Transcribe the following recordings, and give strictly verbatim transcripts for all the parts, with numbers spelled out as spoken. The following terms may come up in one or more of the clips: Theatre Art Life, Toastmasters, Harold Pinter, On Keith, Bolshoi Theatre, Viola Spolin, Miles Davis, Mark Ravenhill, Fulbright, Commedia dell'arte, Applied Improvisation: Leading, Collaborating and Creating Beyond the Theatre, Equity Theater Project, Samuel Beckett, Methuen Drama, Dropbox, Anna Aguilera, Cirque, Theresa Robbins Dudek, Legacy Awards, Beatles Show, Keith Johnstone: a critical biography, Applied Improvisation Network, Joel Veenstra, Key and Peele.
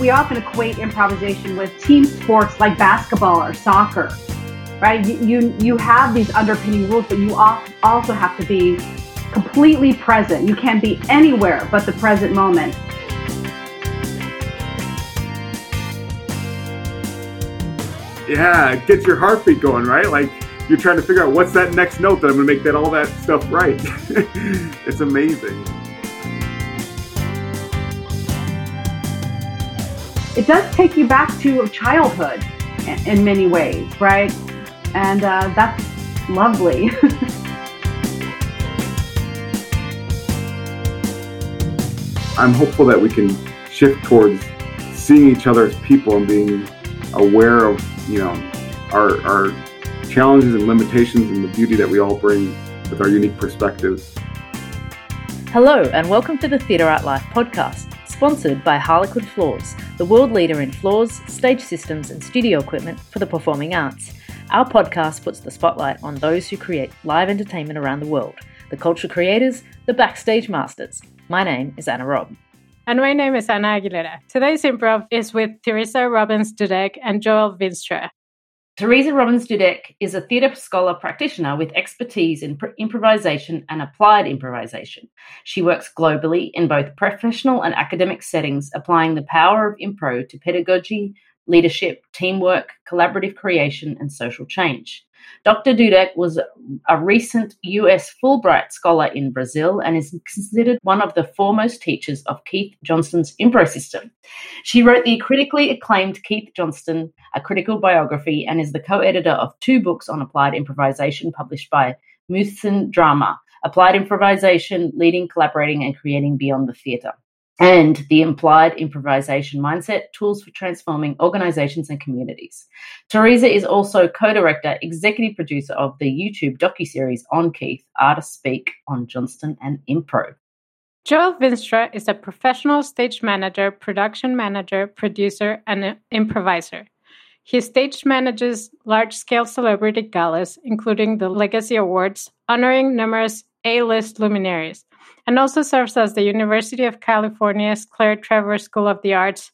we often equate improvisation with team sports like basketball or soccer, right? You, you have these underpinning rules, but you also have to be completely present. You can't be anywhere but the present moment. Yeah, it gets your heartbeat going, right? Like, you're trying to figure out what's that next note that I'm going to make that all that stuff right. It's amazing. It does take you back to childhood in many ways, right? And uh, that's lovely. I'm hopeful that we can shift towards seeing each other as people and being aware of, you know, our our challenges and limitations and the beauty that we all bring with our unique perspectives. Hello and welcome to the Theatre Art Life podcast, sponsored by Harlequin Floors, the world leader in floors, stage systems and studio equipment for the performing arts. Our podcast puts the spotlight on those who create live entertainment around the world, the culture creators, the backstage masters. My name is Anna Robb. And my name is Anna Aguilera. Today's improv is with Theresa Robbins Dudek and Joel Veenstra. Theresa Robbins Dudek is a theatre scholar practitioner with expertise in pr- improvisation and applied improvisation. She works globally in both professional and academic settings, applying the power of impro to pedagogy, leadership, teamwork, collaborative creation, and social change. Doctor Dudek was a recent U S Fulbright scholar in Brazil and is considered one of the foremost teachers of Keith Johnston's Impro system. She wrote the critically acclaimed Keith Johnstone, a critical biography, and is the co-editor of two books on applied improvisation published by Methuen Drama, Applied Improvisation, Leading, Collaborating and Creating Beyond the Theatre, and the Implied Improvisation Mindset, Tools for Transforming Organizations and Communities. Theresa is also co-director, executive producer of the YouTube docuseries On Keith, Artists Speak on Johnston and Impro. Joel Veenstra is a professional stage manager, production manager, producer, and improviser. He stage manages large-scale celebrity galas, including the Legacy Awards, honoring numerous A-list luminaries, and also serves as the University of California's Claire Trevor School of the Arts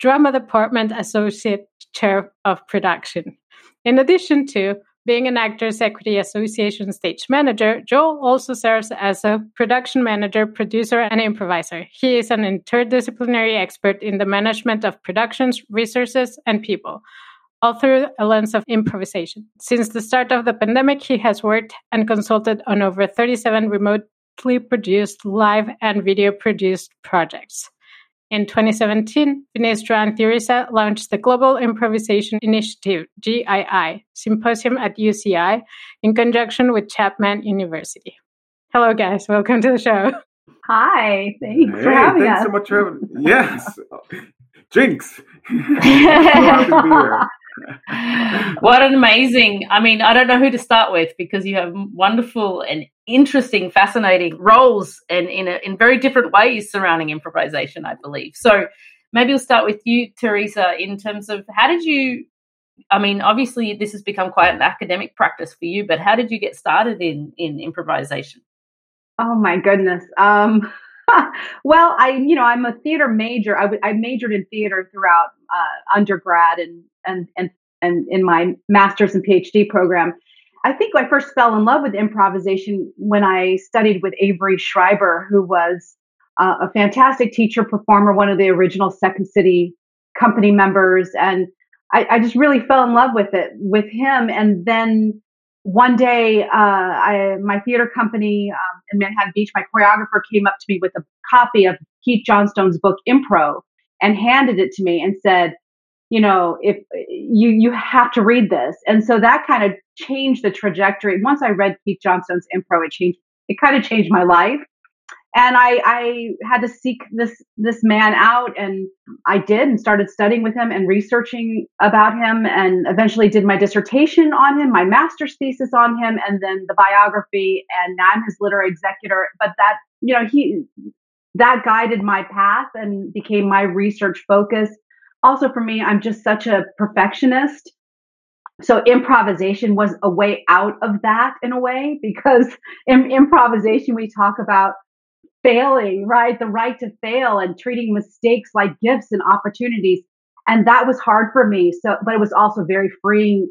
Drama Department Associate Chair of Production. In addition to being an Actors Equity Association stage manager, Joel also serves as a production manager, producer, and improviser. He is an interdisciplinary expert in the management of productions, resources, and people, all through a lens of improvisation. Since the start of the pandemic, he has worked and consulted on over thirty-seven remote produced live and video produced projects. In twenty seventeen, Veenstra and Theresa launched the Global Improvisation Initiative, G I I, symposium at U C I in conjunction with Chapman University. Hello, guys. Welcome to the show. Hi. Thanks hey, for having thanks us. Thanks so much for having Yes. Jinx. So be here. What an amazing, I mean, I don't know who to start with because you have wonderful and interesting, fascinating roles and in a, in very different ways surrounding improvisation, I believe. So maybe we'll start with you, Theresa, in terms of how did you, I mean, obviously this has become quite an academic practice for you, but how did you get started in, in improvisation? Oh, my goodness. Um, well, I, you know, I'm a theater major. I, w- I majored in theater throughout uh, undergrad and And, and and in my master's and PhD program. I think I first fell in love with improvisation when I studied with Avery Schreiber, who was uh, a fantastic teacher, performer, one of the original Second City company members. And I, I just really fell in love with it, with him. And then one day, uh, I, my theater company um, in Manhattan Beach, my choreographer came up to me with a copy of Keith Johnstone's book, Impro, and handed it to me and said, you know, if you, you have to read this. And so that kind of changed the trajectory. Once I read Keith Johnstone's Impro, it changed, it kind of changed my life. And I, I had to seek this, this man out, and I did, and started studying with him and researching about him, and eventually did my dissertation on him, my master's thesis on him, and then the biography, and now I'm his literary executor. But that, you know, he, that guided my path and became my research focus. Also for me, I'm just such a perfectionist. So improvisation was a way out of that in a way, because in improvisation, we talk about failing, right? The right to fail and treating mistakes like gifts and opportunities. And that was hard for me. So, but it was also very freeing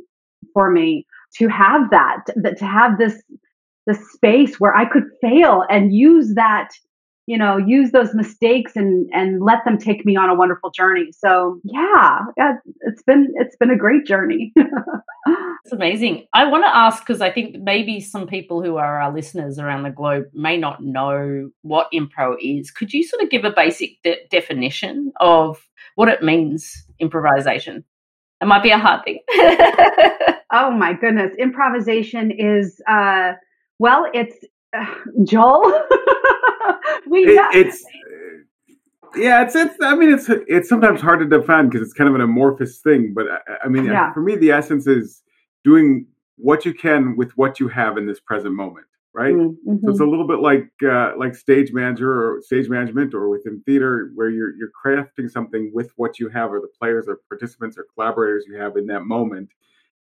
for me to have that, that to have this, this space where I could fail and use that, you know, use those mistakes and, and let them take me on a wonderful journey. So yeah, it's been, it's been a great journey. It's amazing. I want to ask, because I think maybe some people who are our listeners around the globe may not know what Impro is. Could you sort of give a basic de- definition of what it means, improvisation? It might be a hard thing. Oh my goodness. Improvisation is, uh, well, it's uh, Joel. we it, know. It's yeah, it's it's. I mean, it's it's sometimes hard to define because it's kind of an amorphous thing. But I, I mean, yeah. for me, the essence is doing what you can with what you have in this present moment, right? Mm-hmm. So it's a little bit like uh, like stage manager or stage management, or within theater, where you're you're crafting something with what you have, or the players, or participants, or collaborators you have in that moment,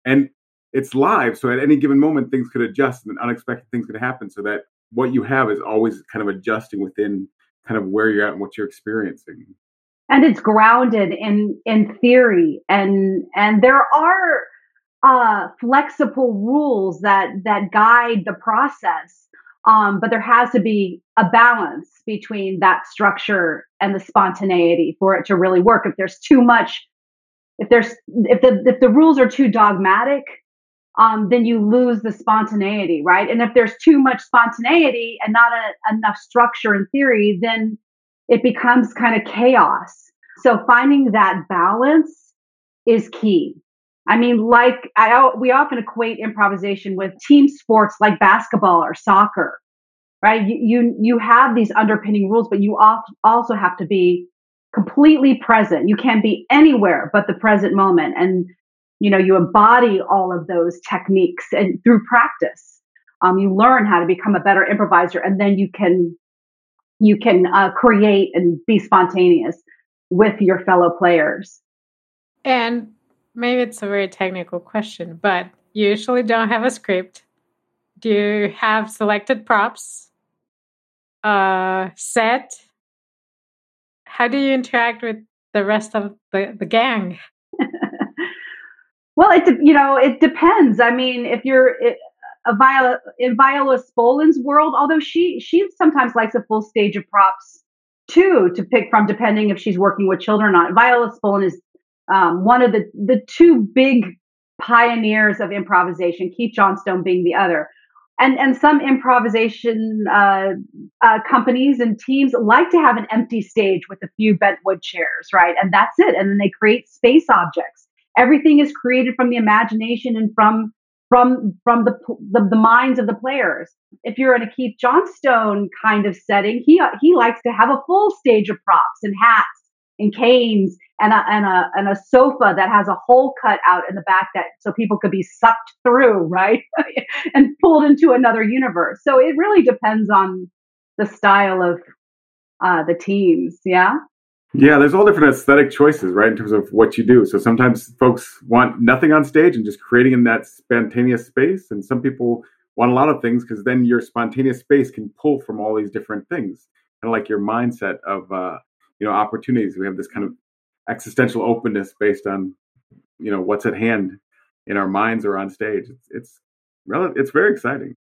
and it's live, so at any given moment, things could adjust and unexpected things could happen, so that what you have is always kind of adjusting within kind of where you're at and what you're experiencing. And it's grounded in in theory. And and there are uh, flexible rules that that guide the process, um, but there has to be a balance between that structure and the spontaneity for it to really work. If there's too much, if there's if the if the rules are too dogmatic, Um, then you lose the spontaneity, right? And if there's too much spontaneity and not a, enough structure and theory, then it becomes kind of chaos. So finding that balance is key. I mean, like I, we often equate improvisation with team sports like basketball or soccer, right? You you, you have these underpinning rules, but you also have to be completely present. You can't be anywhere but the present moment, and you know, you embody all of those techniques, and through practice, um, you learn how to become a better improviser, and then you can, you can uh, create and be spontaneous with your fellow players. And maybe it's a very technical question, but you usually don't have a script. Do you have selected props? Uh, set? How do you interact with the rest of the, the gang? Well, it you know it depends. I mean, if you're it, a Viola, in Viola Spolin's world, although she she sometimes likes a full stage of props too to pick from, depending if she's working with children or not. Viola Spolin is um, one of the the two big pioneers of improvisation, Keith Johnstone being the other. And and some improvisation uh, uh, companies and teams like to have an empty stage with a few bent wood chairs, right? And that's it. And then they create space objects. Everything is created from the imagination and from from from the, the the minds of the players. If you're in a Keith Johnstone kind of setting, he he likes to have a full stage of props and hats and canes and a and a and a sofa that has a hole cut out in the back that so people could be sucked through, right, and pulled into another universe. So it really depends on the style of uh, the teams, yeah. Yeah, there's all different aesthetic choices, right, in terms of what you do. So sometimes folks want nothing on stage and just creating in that spontaneous space. And some people want a lot of things because then your spontaneous space can pull from all these different things. Kind of like your mindset of, uh, you know, opportunities. We have this kind of existential openness based on, you know, what's at hand in our minds or on stage. It's it's, rel- it's very exciting.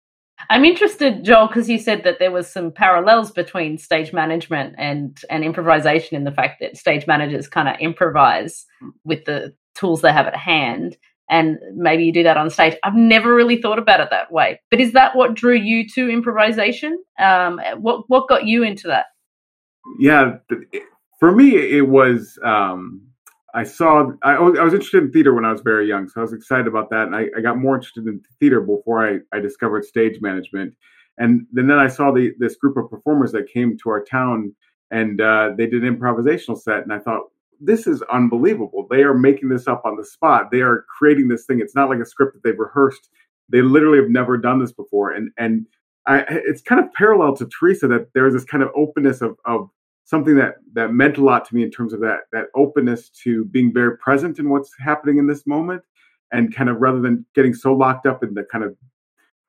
I'm interested, Joel, because you said that there was some parallels between stage management and, and improvisation in the fact that stage managers kind of improvise with the tools they have at hand, and maybe you do that on stage. I've never really thought about it that way. But is that what drew you to improvisation? Um, what what got you into that? Yeah, for me, it was um, I saw I was, I was interested in theater when I was very young, so I was excited about that. And I, I got more interested in theater before I, I discovered stage management. And then, then I saw the, this group of performers that came to our town, and uh, they did an improvisational set. And I thought, this is unbelievable. They are making this up on the spot. They are creating this thing. It's not like a script that they've rehearsed. They literally have never done this before. And and I, it's kind of parallel to Theresa that there is this kind of openness of of something that, that meant a lot to me in terms of that that openness to being very present in what's happening in this moment, and kind of rather than getting so locked up in the kind of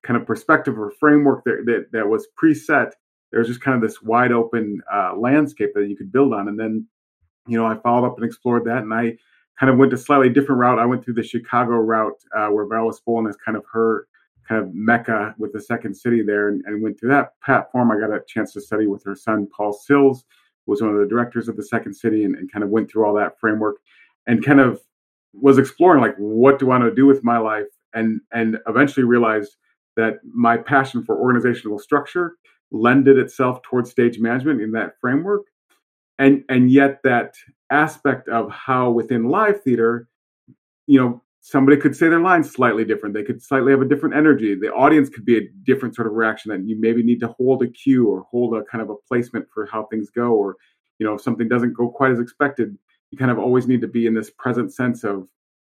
kind of perspective or framework that that, that was preset, there was just kind of this wide open uh, landscape that you could build on. And then, you know, I followed up and explored that, and I kind of went a slightly different route. I went through the Chicago route, uh, where Viola Spolin is kind of her kind of mecca with the Second City there, and, and went through that platform. I got a chance to study with her son, Paul Sills, who was one of the directors of the Second City, and, and kind of went through all that framework and kind of was exploring, like, what do I want to do with my life? And, and eventually realized that my passion for organizational structure lended itself towards stage management in that framework. And, and yet that aspect of how within live theater, you know, somebody could say their lines slightly different. They could slightly have a different energy. The audience could be a different sort of reaction that you maybe need to hold a cue or hold a kind of a placement for how things go. Or, you know, if something doesn't go quite as expected, you kind of always need to be in this present sense of,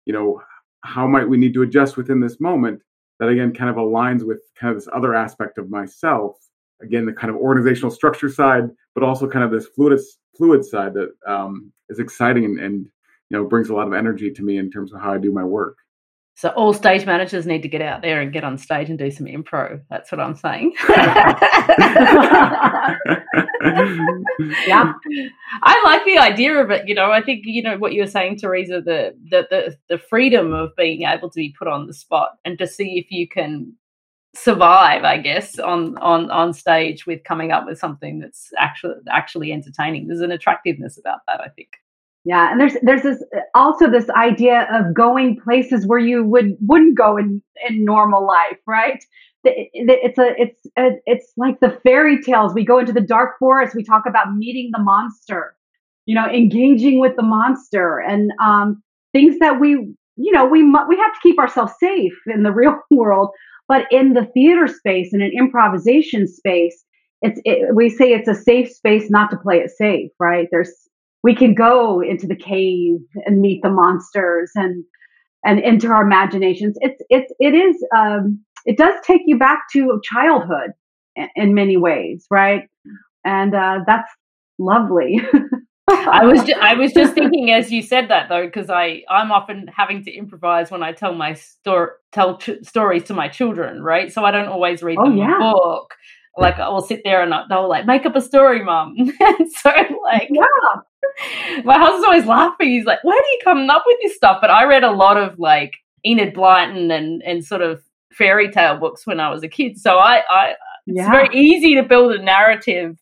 you know, how might we need to adjust within this moment? That again kind of aligns with kind of this other aspect of myself. Again, the kind of organizational structure side, but also kind of this fluid fluid side that um, is exciting and, and you know, brings a lot of energy to me in terms of how I do my work. So all stage managers need to get out there and get on stage and do some impro. That's what I'm saying. Yeah, I like the idea of it. You know, I think, you know, what you were saying, Theresa, the, the the the freedom of being able to be put on the spot and to see if you can survive, I guess, on on on stage with coming up with something that's actually actually entertaining. There's an attractiveness about that, I think. Yeah, and there's there's this also this idea of going places where you would wouldn't go in, in normal life, right? It's a it's a, it's like the fairy tales. We go into the dark forest. We talk about meeting the monster, you know, engaging with the monster, and um, things that we you know we we have to keep ourselves safe in the real world. But in the theater space, in an improvisation space, it's it, we say it's a safe space not to play it safe, right? There's We can go into the cave and meet the monsters and and into our imaginations. It's it's it is um, it does take you back to childhood in, in many ways, right? And uh, that's lovely. I was ju- I was just thinking as you said that though, because I I'm often having to improvise when I tell my story tell ch- stories to my children, right? So I don't always read oh, them yeah. a book. Like I will sit there and they'll like make up a story, Mum. And so like yeah. my husband's always laughing. He's like, "Where do you come up with this stuff?" But I read a lot of like Enid Blyton and and sort of fairy tale books when I was a kid. So I, I yeah. it's very easy to build a narrative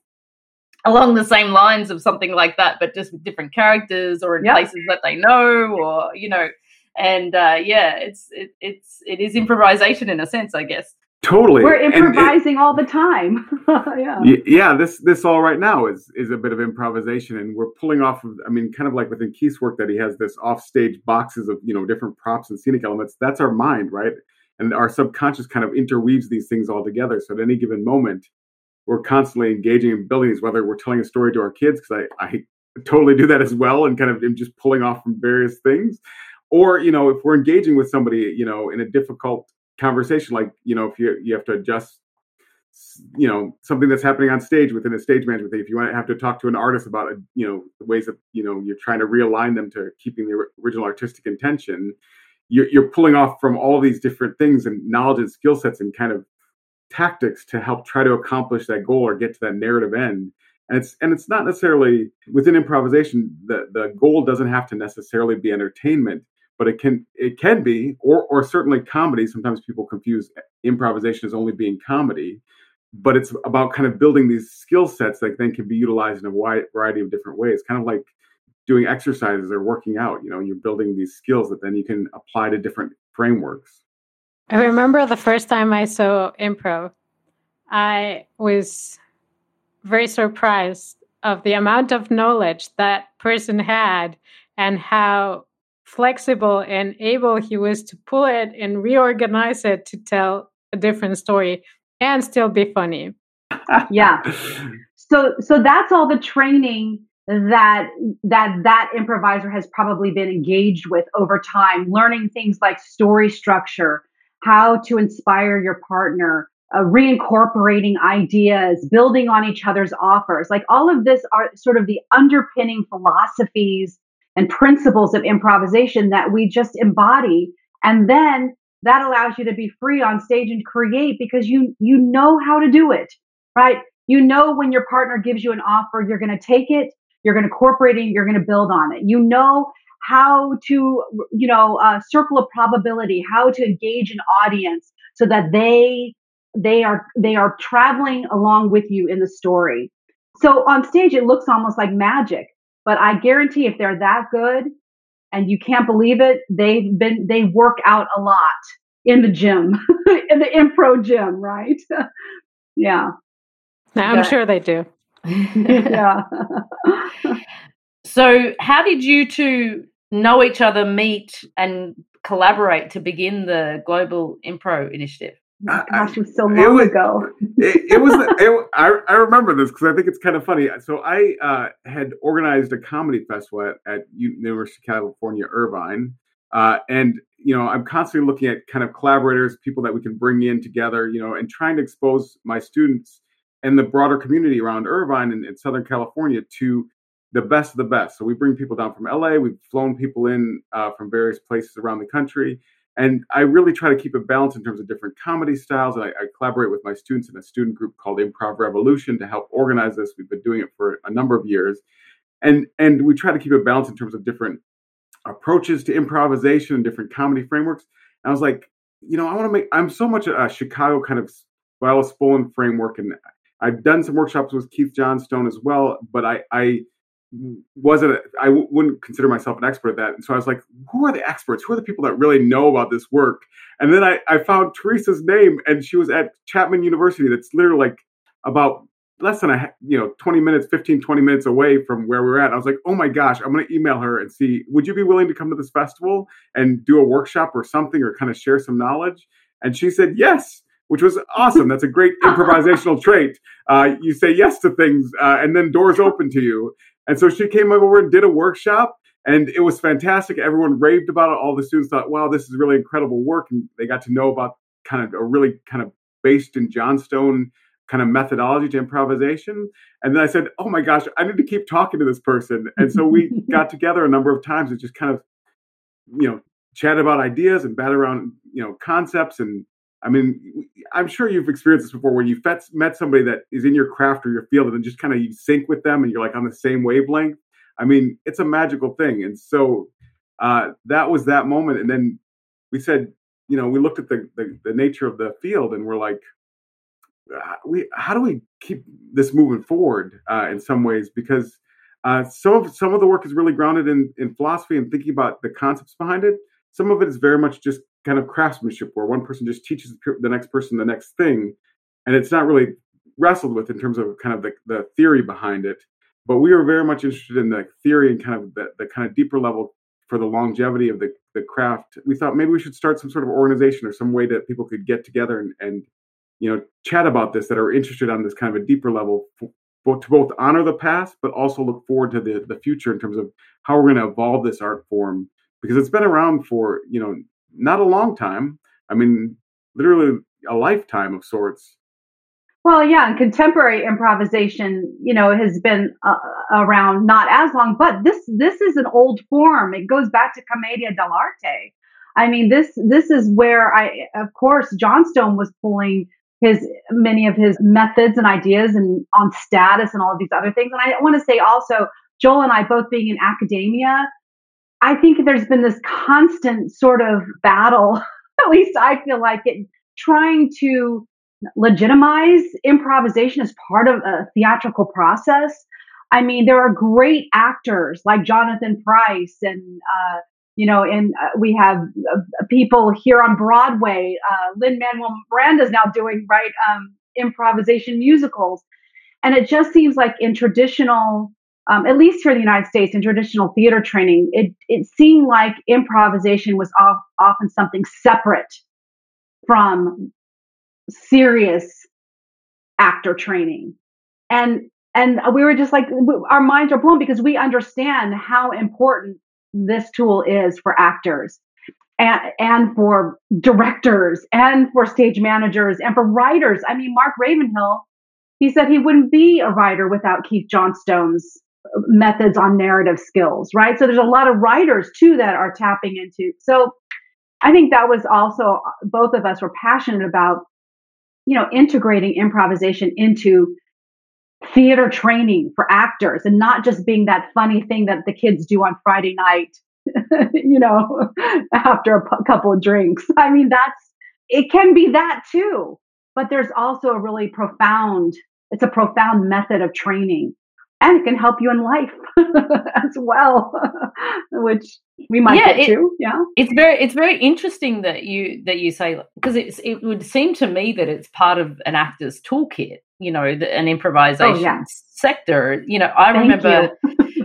along the same lines of something like that, but just with different characters or in yep. places that they know, or you know, and uh, yeah, it's it, it's it is improvisation in a sense, I guess. Totally. We're improvising it, all the time. yeah. Yeah. This, this all right now is, is a bit of improvisation, and we're pulling off of, I mean, kind of like within Keith's work that he has this offstage boxes of, you know, different props and scenic elements. That's our mind, right? And our subconscious kind of interweaves these things all together. So at any given moment, we're constantly engaging and building these, whether we're telling a story to our kids, because I, I totally do that as well, and kind of am just pulling off from various things. Or, you know, if we're engaging with somebody, you know, in a difficult conversation, like, you know, if you you have to adjust, you know, something that's happening on stage within a stage management thing, if you want to have to talk to an artist about, you know, the ways that, you know, you're trying to realign them to keeping the original artistic intention, you're, you're pulling off from all of these different things and knowledge and skill sets and kind of tactics to help try to accomplish that goal or get to that narrative end. And it's and it's not necessarily within improvisation, the the goal doesn't have to necessarily be entertainment. But it can it can be, or or certainly comedy. Sometimes people confuse improvisation as only being comedy, but it's about kind of building these skill sets that then can be utilized in a wide variety of different ways. Kind of like doing exercises or working out. You know, you're building these skills that then you can apply to different frameworks. I remember the first time I saw Impro, I was very surprised of the amount of knowledge that person had and how flexible and able he was to pull it and reorganize it to tell a different story and still be funny. Yeah. So so that's all the training that that that improviser has probably been engaged with over time, learning things like story structure, how to inspire your partner, uh, reincorporating ideas, building on each other's offers. Like all of this are sort of the underpinning philosophies and principles of improvisation that we just embody. And then that allows you to be free on stage and create because you you know how to do it, right? You know when your partner gives you an offer, you're going to take it, you're going to incorporate it, you're going to build on it. You know how to, you know, uh, circle of probability, how to engage an audience so that they they are they are traveling along with you in the story. So on stage, it looks almost like magic, but I guarantee if they're that good and you can't believe it, they've been they work out a lot in the gym, in the Impro gym, right? Yeah. I'm but, sure they do. Yeah. So how did you two know each other, meet, and collaborate to begin the Global Impro Initiative? Uh, Gosh, it was so long it was, ago. it, it was. It, I, I remember this because I think it's kind of funny. So I uh, had organized a comedy festival at, at University of California Irvine, uh, and you know I'm constantly looking at kind of collaborators, people that we can bring in together, you know, and trying to expose my students and the broader community around Irvine and, and Southern California to the best of the best. So we bring people down from L A. We've flown people in uh, from various places around the country. And I really try to keep it balanced in terms of different comedy styles. And I, I collaborate with my students in a student group called Improv Revolution to help organize this. We've been doing it for a number of years. And, and we try to keep it balanced in terms of different approaches to improvisation and different comedy frameworks. And I was like, you know, I want to make, I'm so much a, a Chicago kind of Viola Spolin framework. And I've done some workshops with Keith Johnstone as well, but I, I, wasn't a, I w- wouldn't consider myself an expert at that. And so I was like, who are the experts? Who are the people that really know about this work? And then I, I found Theresa's name, and she was at Chapman University. That's literally like about less than a, you know, twenty minutes, fifteen, twenty minutes away from where we were at. I was like, oh my gosh, I'm going to email her and see, would you be willing to come to this festival and do a workshop or something or kind of share some knowledge? And she said, yes. Which was awesome. That's a great improvisational trait. Uh, you say yes to things uh, and then doors open to you. And so she came over and did a workshop, and it was fantastic. Everyone raved about it. All the students thought, wow, this is really incredible work. And they got to know about kind of a really kind of based in Johnstone kind of methodology to improvisation. And then I said, oh my gosh, I need to keep talking to this person. And so we got together a number of times and just kind of, you know, chat about ideas and bat around, you know, concepts. And I mean, I'm sure you've experienced this before where you've met somebody that is in your craft or your field and then just kind of you sync with them and you're like on the same wavelength. I mean, it's a magical thing. And so uh, that was that moment. And then we said, you know, we looked at the, the, the nature of the field and we're like, we how do we keep this moving forward uh, in some ways? Because uh, some, of, some of the work is really grounded in, in philosophy and thinking about the concepts behind it. Some of it is very much just kind of craftsmanship where one person just teaches the next person the next thing. And it's not really wrestled with in terms of kind of the, the theory behind it. But we are very much interested in the theory and kind of the, the kind of deeper level for the longevity of the, the craft. We thought maybe we should start some sort of organization or some way that people could get together and, and you know, chat about this that are interested on this kind of a deeper level for, both, to both honor the past, but also look forward to the, the future in terms of how we're going to evolve this art form. Because it's been around for, you know, not a long time. I mean, literally a lifetime of sorts. Well, yeah, and contemporary improvisation, you know, has been uh, around not as long, but this this is an old form. It goes back to Commedia dell'arte. I mean, this this is where I, of course, Johnstone was pulling his many of his methods and ideas and on status and all of these other things. And I want to say also, Joel and I both being in academia, I think there's been this constant sort of battle, at least I feel like it, trying to legitimize improvisation as part of a theatrical process. I mean, there are great actors like Jonathan Pryce and, uh, you know, and uh, we have uh, people here on Broadway. Uh, Lin-Manuel Miranda is now doing, right, um, improvisation musicals. And it just seems like in traditional Um, at least here in the United States, in traditional theater training, it, it seemed like improvisation was off, often something separate from serious actor training. And and we were just like, our minds are blown because we understand how important this tool is for actors and, and for directors and for stage managers and for writers. I mean, Mark Ravenhill, he said he wouldn't be a writer without Keith Johnstone's methods on narrative skills, right? So there's a lot of writers too that are tapping into. So I think that was also, both of us were passionate about, you know, integrating improvisation into theater training for actors and not just being that funny thing that the kids do on Friday night, you know, after a p- couple of drinks. I mean, that's, it can be that too, but there's also a really profound, it's a profound method of training, and it can help you in life as well, which we might yeah, get it, to. Yeah, it's very it's very interesting that you that you say, because it's it would seem to me that it's part of an actor's toolkit. You know, the, an improvisation oh, yeah. sector. You know, I Thank remember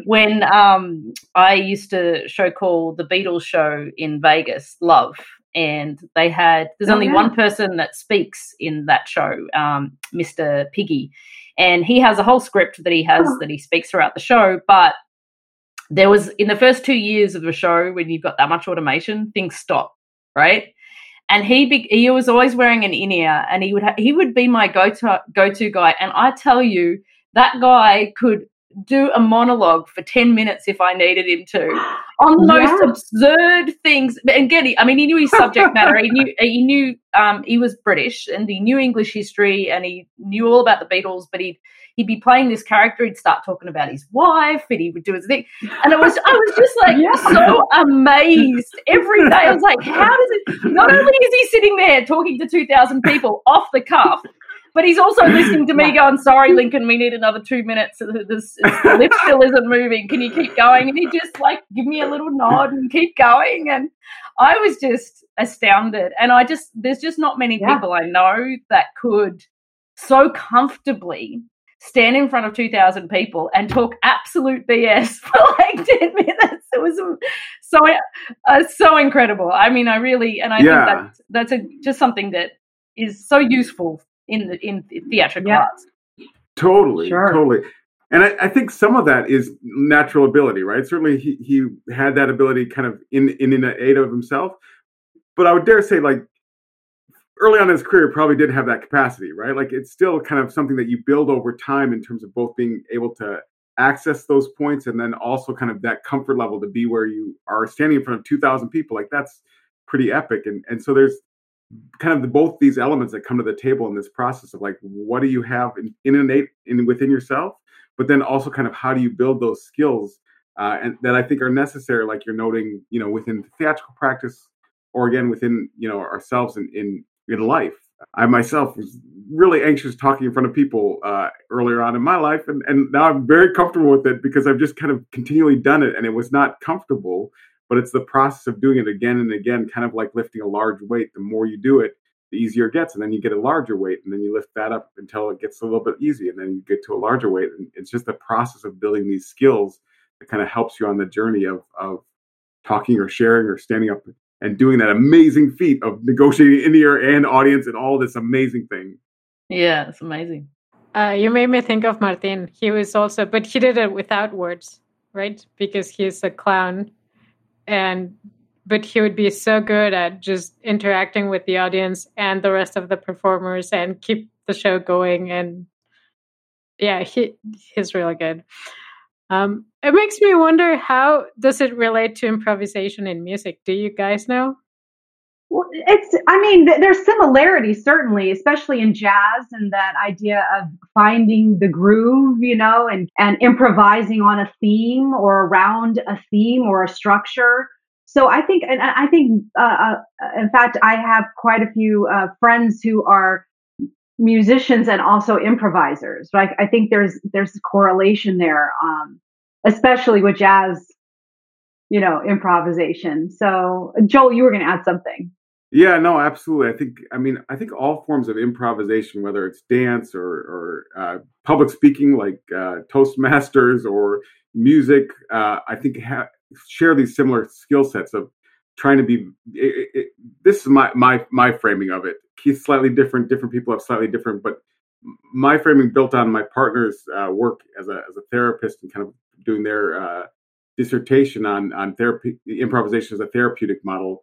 when um, I used to show call the Beatles Show in Vegas, Love. And they had, there's only okay. one person that speaks in that show, um, Mister Piggy. And he has a whole script that he has oh. that he speaks throughout the show. But there was, in the first two years of the show, when you've got that much automation, things stop, right? And he be, he was always wearing an in-ear, and he would ha- he would be my go-to go-to guy. And I tell you, that guy could do a monologue for ten minutes if I needed him to, on the most yes. absurd things. And again, I mean, he knew his subject matter. he knew, he knew, um, he was British, and he knew English history, and he knew all about the Beatles. But he'd he'd be playing this character. He'd start talking about his wife, and he would do his thing. And it was, I was just like yeah. so amazed every day. I was like, how does it? Not only is he sitting there talking to two thousand people off the cuff, but he's also listening to me going, sorry, Lincoln, we need another two minutes. This, the lift still isn't moving. Can you keep going? And he just, like, give me a little nod and keep going. And I was just astounded. And I just, there's just not many yeah. people I know that could so comfortably stand in front of two thousand people and talk absolute B S for like ten minutes. It was so, uh, so incredible. I mean, I really, and I yeah. think that's, that's a, just something that is so useful in the in theatrical yeah. arts. Totally, sure. totally. And I, I think some of that is natural ability, right? Certainly he, he had that ability kind of in, in, in aid of himself. But I would dare say, like, early on in his career, probably did have that capacity, right? Like, it's still kind of something that you build over time in terms of both being able to access those points and then also kind of that comfort level to be where you are standing in front of two thousand people. Like, that's pretty epic. And and so there's kind of the, both these elements that come to the table in this process of, like, what do you have in, in innate in within yourself, but then also kind of how do you build those skills uh, and that I think are necessary, like you're noting, you know, within theatrical practice, or again within, you know, ourselves in in, in life. I myself was really anxious talking in front of people uh, earlier on in my life, and and now I'm very comfortable with it because I've just kind of continually done it, and it was not comfortable. But it's the process of doing it again and again, kind of like lifting a large weight. The more you do it, the easier it gets. And then you get a larger weight, and then you lift that up until it gets a little bit easy. And then you get to a larger weight. And it's just the process of building these skills that kind of helps you on the journey of, of talking or sharing or standing up and doing that amazing feat of negotiating in the air and audience and all this amazing thing. Yeah, it's amazing. Uh, you made me think of Martin. He was also, but he did it without words, right? Because he's a clown. And but he would be so good at just interacting with the audience and the rest of the performers and keep the show going. And yeah, he he's really good. Um, it makes me wonder, how does it relate to improvisation in music? Do you guys know? Well, it's I mean, there's similarities, certainly, especially in jazz, and that idea of finding the groove, you know, and, and improvising on a theme or around a theme or a structure. So I think, and I think, uh, in fact, I have quite a few uh, friends who are musicians and also improvisers. Like, I think there's there's a correlation there, um, especially with jazz, you know, improvisation. So, Joel, you were going to add something. Yeah, no, absolutely. I think, I mean, I think all forms of improvisation, whether it's dance or, or uh, public speaking, like uh, Toastmasters or music, uh, I think ha- share these similar skill sets of trying to be. It, it, this is my my my framing of it. Keith's slightly different. Different people have slightly different, but my framing built on my partner's uh, work as a as a therapist and kind of doing their uh, dissertation on on therapy, improvisation as a therapeutic model.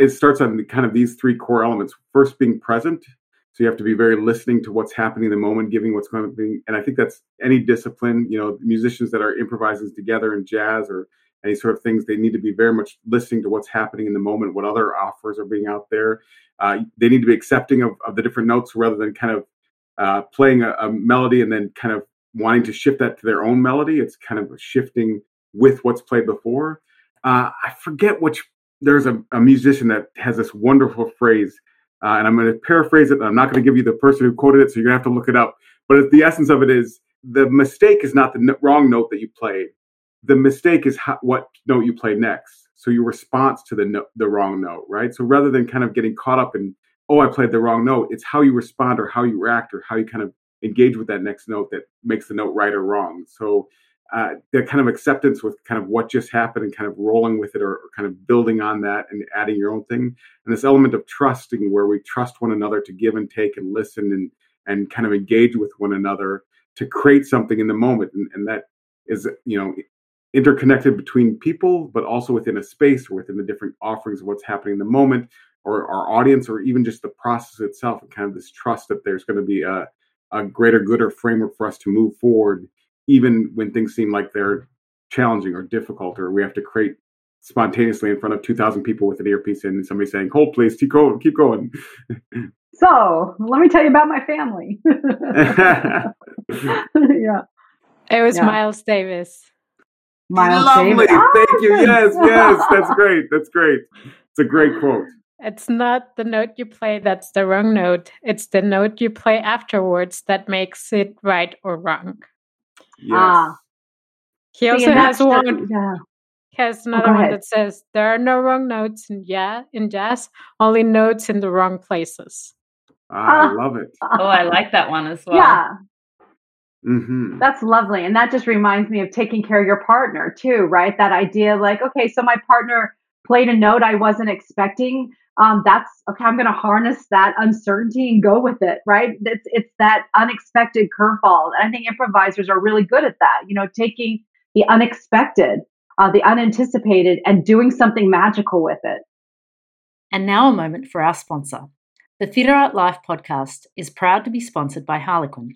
It starts on kind of these three core elements. First, being present. So you have to be very listening to what's happening in the moment, giving what's going to be. And I think that's any discipline, you know, musicians that are improvising together in jazz or any sort of things, they need to be very much listening to what's happening in the moment, what other offers are being out there. Uh, they need to be accepting of, of the different notes rather than kind of uh, playing a, a melody and then kind of wanting to shift that to their own melody. It's kind of shifting with what's played before. Uh, I forget which, there's a, a musician that has this wonderful phrase, uh, and I'm going to paraphrase it. I'm not going to give you the person who quoted it, so you're going to have to look it up. But the essence of it is, the mistake is not the n- wrong note that you played. The mistake is how, what note you play next. So your response to the no- the wrong note, right? So rather than kind of getting caught up in, oh, I played the wrong note, it's how you respond or how you react or how you kind of engage with that next note that makes the note right or wrong. So uh, that kind of acceptance with kind of what just happened and kind of rolling with it, or, or kind of building on that and adding your own thing. And this element of trusting, where we trust one another to give and take and listen and and kind of engage with one another to create something in the moment. And, and that is, you know, interconnected between people, but also within a space or within the different offerings of what's happening in the moment or our audience, or even just the process itself, and kind of this trust that there's going to be a, a greater good or framework for us to move forward, even when things seem like they're challenging or difficult, or we have to create spontaneously in front of two thousand people with an earpiece and somebody saying, hold, please, keep going, keep going. So let me tell you about my family. yeah. It was yeah. Miles Davis. Miles Lovely. Davis. Oh, Thank you. Yes, yes. That's great. That's great. It's a great quote. It's not the note you play that's the wrong note. It's the note you play afterwards that makes it right or wrong. Yes. Ah. He also See, has one. Yeah. He has another oh, one that says, there are no wrong notes in, yeah, in jazz, only notes in the wrong places. Ah, I love it. Oh, I like that one as well. Yeah. Mm-hmm. That's lovely. And that just reminds me of taking care of your partner too, right? That idea like, okay, so my partner played a note I wasn't expecting. Um, that's okay. I'm going to harness that uncertainty and go with it, right? It's, it's that unexpected curveball. And I think improvisers are really good at that, you know, taking the unexpected, uh, the unanticipated, and doing something magical with it. And now a moment for our sponsor. The Theatre Art Life podcast is proud to be sponsored by Harlequin.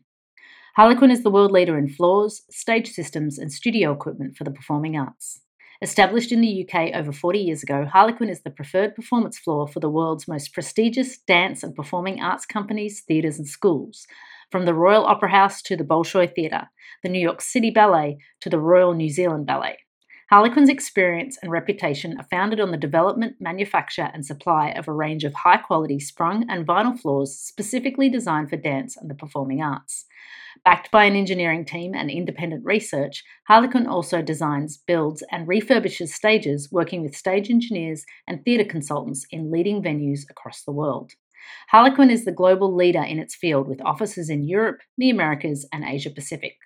Harlequin is the world leader in floors, stage systems, and studio equipment for the performing arts. Established in the U K over forty years ago, Harlequin is the preferred performance floor for the world's most prestigious dance and performing arts companies, theatres, and schools, from the Royal Opera House to the Bolshoi Theatre, the New York City Ballet to the Royal New Zealand Ballet. Harlequin's experience and reputation are founded on the development, manufacture, and supply of a range of high-quality sprung and vinyl floors specifically designed for dance and the performing arts. Backed by an engineering team and independent research, Harlequin also designs, builds, and refurbishes stages, working with stage engineers and theatre consultants in leading venues across the world. Harlequin is the global leader in its field, with offices in Europe, the Americas, and Asia Pacific.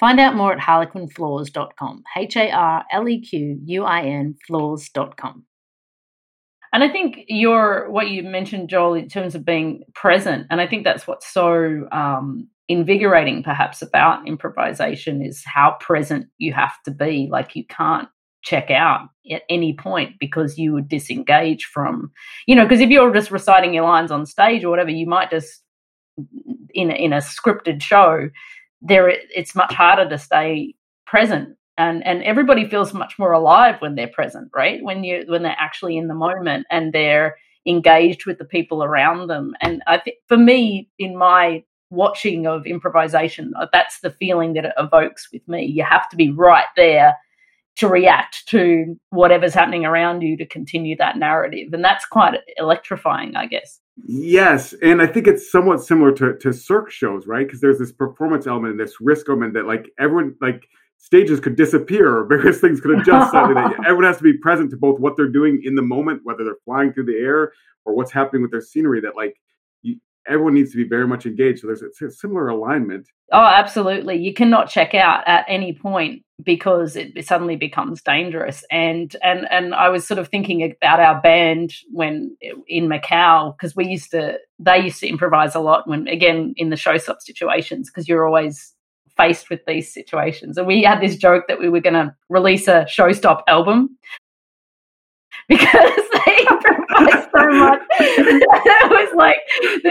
Find out more at harlequin floors dot com, H A R L E Q U I N floors dot com. And I think your what you mentioned, Joel, in terms of being present, and I think that's what's so um, invigorating perhaps about improvisation, is how present you have to be. Like, you can't check out at any point because you would disengage from, you know, because if you're just reciting your lines on stage or whatever, you might just, in a, in a scripted show, there it's much harder to stay present, and and everybody feels much more alive when they're present, right? When you when they're actually in the moment and they're engaged with the people around them. And I think for me, in my watching of improvisation, that's the feeling that it evokes with me. You have to be right there to react to whatever's happening around you to continue that narrative, and that's quite electrifying, I guess. Yes, and I think it's somewhat similar to, to Cirque shows, right? Because there's this performance element and this risk element that, like, everyone, like, stages could disappear or various things could adjust slightly. That everyone has to be present to both what they're doing in the moment, whether they're flying through the air or what's happening with their scenery, that, like, you, everyone needs to be very much engaged. So there's a, a similar alignment. Oh, absolutely. You cannot check out at any point because it suddenly becomes dangerous. And and and I was sort of thinking about our band when in Macau, because we used to, they used to improvise a lot when, again, in the showstop situations, because you're always faced with these situations. And we had this joke that we were going to release a showstop album because they improvised so much. It was like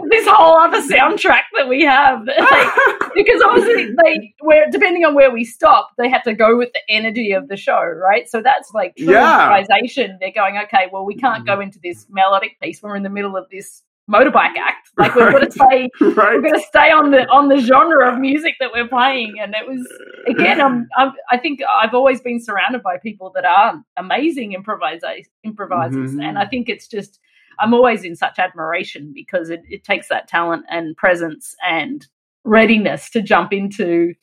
this whole other soundtrack that we have. Like, because obviously, they were, depending on where we stop, they have to go with the energy of the show, right? So that's like true yeah. improvisation. They're going, okay, well, we can't go into this melodic piece. We're in the middle of this motorbike act. Like we're going to stay, right. we're going to stay on the on the genre of music that we're playing. And it was again, I'm, I'm, I think I've always been surrounded by people that are amazing improvisers. improvisers. Mm-hmm. And I think it's just I'm always in such admiration because it, it takes that talent and presence and readiness to jump into.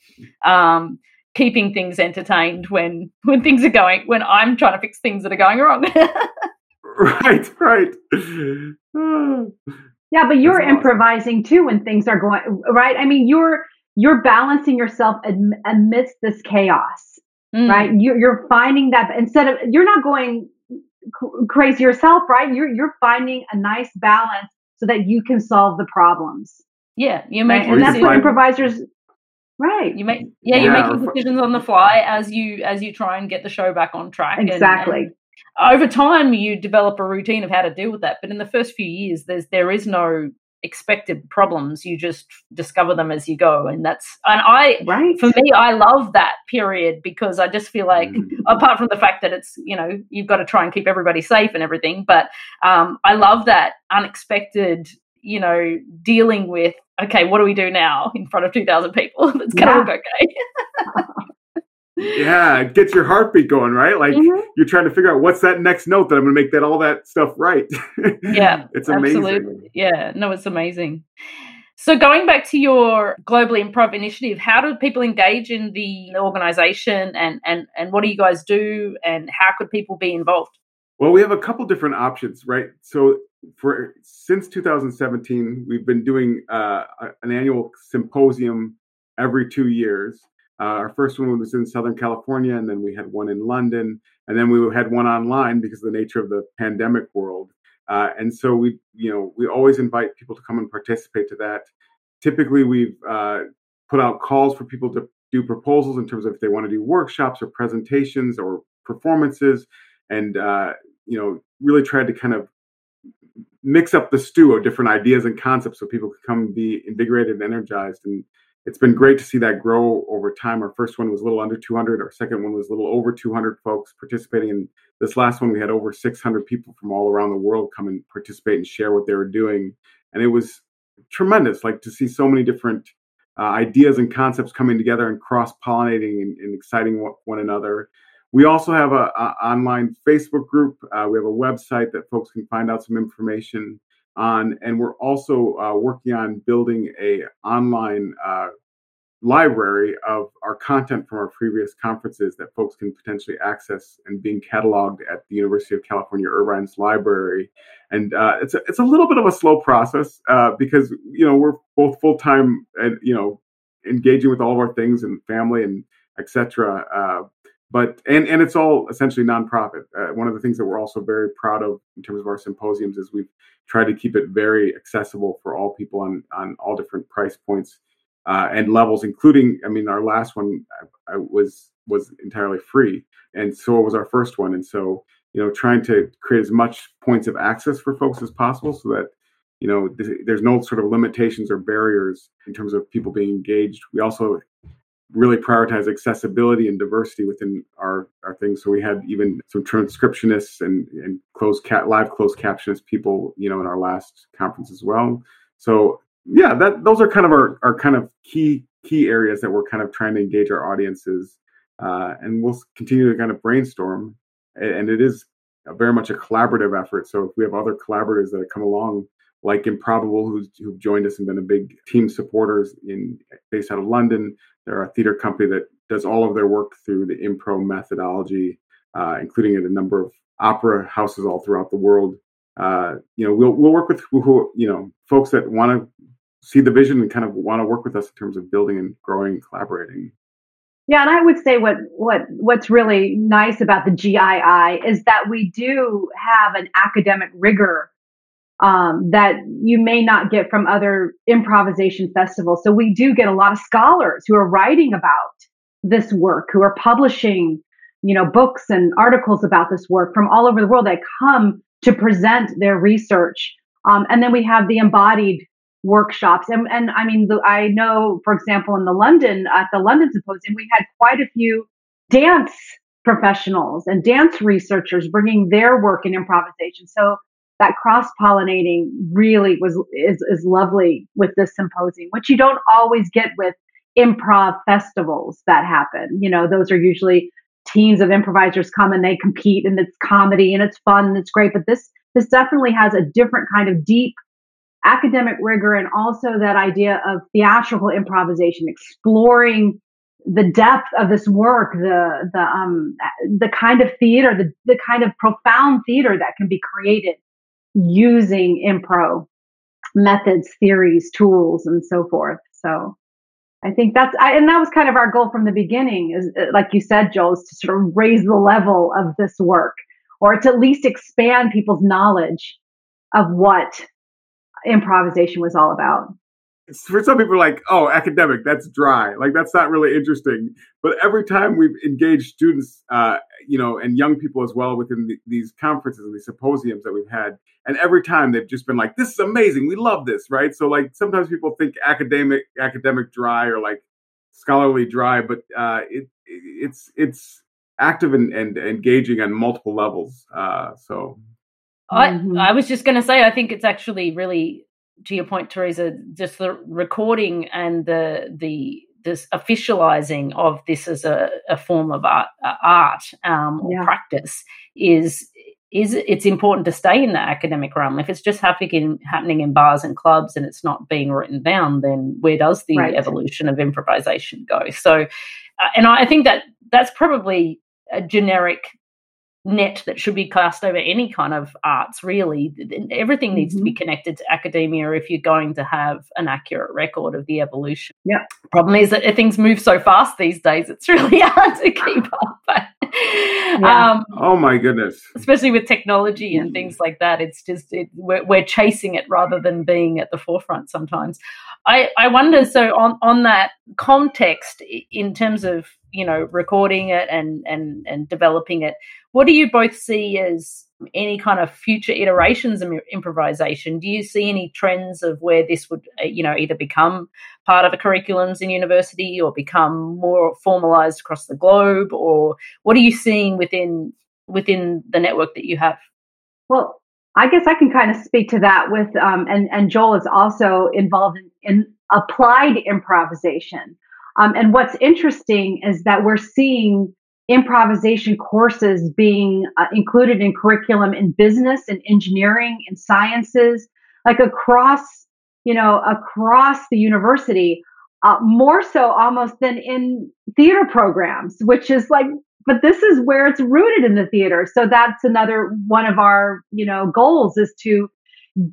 Um, keeping things entertained when when things are going when I'm trying to fix things that are going wrong. right, right. Yeah, but you're That's improvising awesome. Too when things are going right. I mean, you're you're balancing yourself amidst this chaos, mm. right? You, you're finding that instead of you're not going c- crazy yourself, right? You're you're finding a nice balance so that you can solve the problems. Yeah, you make right? and that's what improvisers. Right. You make yeah, yeah, you're making decisions on the fly as you as you try and get the show back on track. Exactly. And, and over time you develop a routine of how to deal with that. But in the first few years there's there is no expected problems. You just discover them as you go. And that's and I right. for me I love that period because I just feel like apart from the fact that it's, you know, you've got to try and keep everybody safe and everything, but um I love that unexpected, you know, dealing with okay, what do we do now in front of two thousand people? It's kind yeah. of okay. yeah, it gets your heartbeat going, right? Like mm-hmm. you're trying to figure out what's that next note that I'm going to make that all that stuff right. yeah, it's amazing. Absolutely. Yeah, no, it's amazing. So going back to your Global Improv Initiative, how do people engage in the organization and and and what do you guys do and how could people be involved? Well, we have a couple different options, right? So for since two thousand seventeen, we've been doing uh, an annual symposium every two years. Uh, our first one was in Southern California, and then we had one in London, and then we had one online because of the nature of the pandemic world. Uh, and so we, you know, we always invite people to come and participate to that. Typically, we've uh, put out calls for people to do proposals in terms of if they want to do workshops or presentations or performances, and uh, you know, really tried to kind of mix up the stew of different ideas and concepts so people could come be invigorated and energized. And it's been great to see that grow over time. Our first one was a little under two hundred. Our second one was a little over two hundred folks participating. And this last one, we had over six hundred people from all around the world come and participate and share what they were doing. And it was tremendous, like to see so many different uh, ideas and concepts coming together and cross-pollinating and, and exciting one, one another. We also have an online Facebook group. Uh, we have a website that folks can find out some information on. And we're also uh, working on building a online uh, library of our content from our previous conferences that folks can potentially access and being cataloged at the University of California Irvine's library. And uh, it's, a, it's a little bit of a slow process uh, because, you know, we're both full-time and, you know, engaging with all of our things and family and et cetera. Uh, But and, and it's all essentially nonprofit. Uh, one of the things that we're also very proud of in terms of our symposiums is we've tried to keep it very accessible for all people on, on all different price points uh, and levels, including, I mean, our last one I, I was was entirely free. And so was our first one. And so, you know, trying to create as much points of access for folks as possible so that, you know, th- there's no sort of limitations or barriers in terms of people being engaged. We also really prioritize accessibility and diversity within our, our things. So we had even some transcriptionists and, and closed cat live closed captionist people, you know, in our last conference as well. So yeah, that those are kind of our, our kind of key, key areas that we're kind of trying to engage our audiences. Uh, and we'll continue to kind of brainstorm. And it is a, very much a collaborative effort. So if we have other collaborators that have come along, like Improbable, who's, who've joined us and been a big team supporters in based out of London. They're a theater company that does all of their work through the Impro methodology, uh, including at a number of opera houses all throughout the world. Uh, you know, we'll we'll work with who, you know, folks that want to see the vision and kind of want to work with us in terms of building and growing and collaborating. Yeah, and I would say what what what's really nice about the G I I is that we do have an academic rigor Um, that you may not get from other improvisation festivals. So we do get a lot of scholars who are writing about this work, who are publishing, you know, books and articles about this work from all over the world that come to present their research. Um, and then we have the embodied workshops. And, and I mean, the, I know, for example, in the London, at the London Symposium, we had quite a few dance professionals and dance researchers bringing their work in improvisation. So that cross-pollinating really was is, is lovely with this symposium, which you don't always get with improv festivals that happen. You know, those are usually teams of improvisers come and they compete, and it's comedy and it's fun and it's great. But this this definitely has a different kind of deep academic rigor, and also that idea of theatrical improvisation, exploring the depth of this work, the the um the kind of theater, the the kind of profound theater that can be created using impro methods, theories, tools, and so forth. So I think that's, I, and that was kind of our goal from the beginning, is, like you said, Joel, is to sort of raise the level of this work, or to at least expand people's knowledge of what improvisation was all about. For some people, like, oh, academic, that's dry. Like, that's not really interesting. But every time we've engaged students, uh, you know, and young people as well within the, these conferences and these symposiums that we've had, and every time they've just been like, this is amazing. We love this, right? So, like, sometimes people think academic, academic dry, or like scholarly dry, but uh, it, it's it's active and, and engaging on multiple levels. Uh, so, I I was just going to say, I think it's actually really, to your point, Theresa, just the recording and the the this officializing of this as a, a form of art, uh, art um, or yeah. practice is is it's important to stay in the academic realm. If it's just happening happening in bars and clubs and it's not being written down, then where does the right. evolution of improvisation go? So, uh, and I think that that's probably a generic net that should be cast over any kind of arts, really. Everything needs mm-hmm. to be connected to academia if you're going to have an accurate record of the evolution. Yeah. Problem is that things move so fast these days, it's really hard to keep up. yeah. um, oh, my goodness. Especially with technology and things like that. It's just it, we're, we're chasing it rather than being at the forefront sometimes. I, I wonder, so on, on that context, in terms of, you know, recording it and, and, and developing it, what do you both see as any kind of future iterations of improvisation? Do you see any trends of where this would, you know, either become part of the curriculums in university or become more formalized across the globe? Or what are you seeing within within the network that you have? Well, I guess I can kind of speak to that with, um, and, and Joel is also involved in, in applied improvisation. Um, and what's interesting is that we're seeing improvisation courses being uh, included in curriculum in business and engineering and sciences, like across, you know, across the university, uh, more so almost than in theater programs, which is like, but this is where it's rooted in the theater. So that's another one of our, you know, goals, is to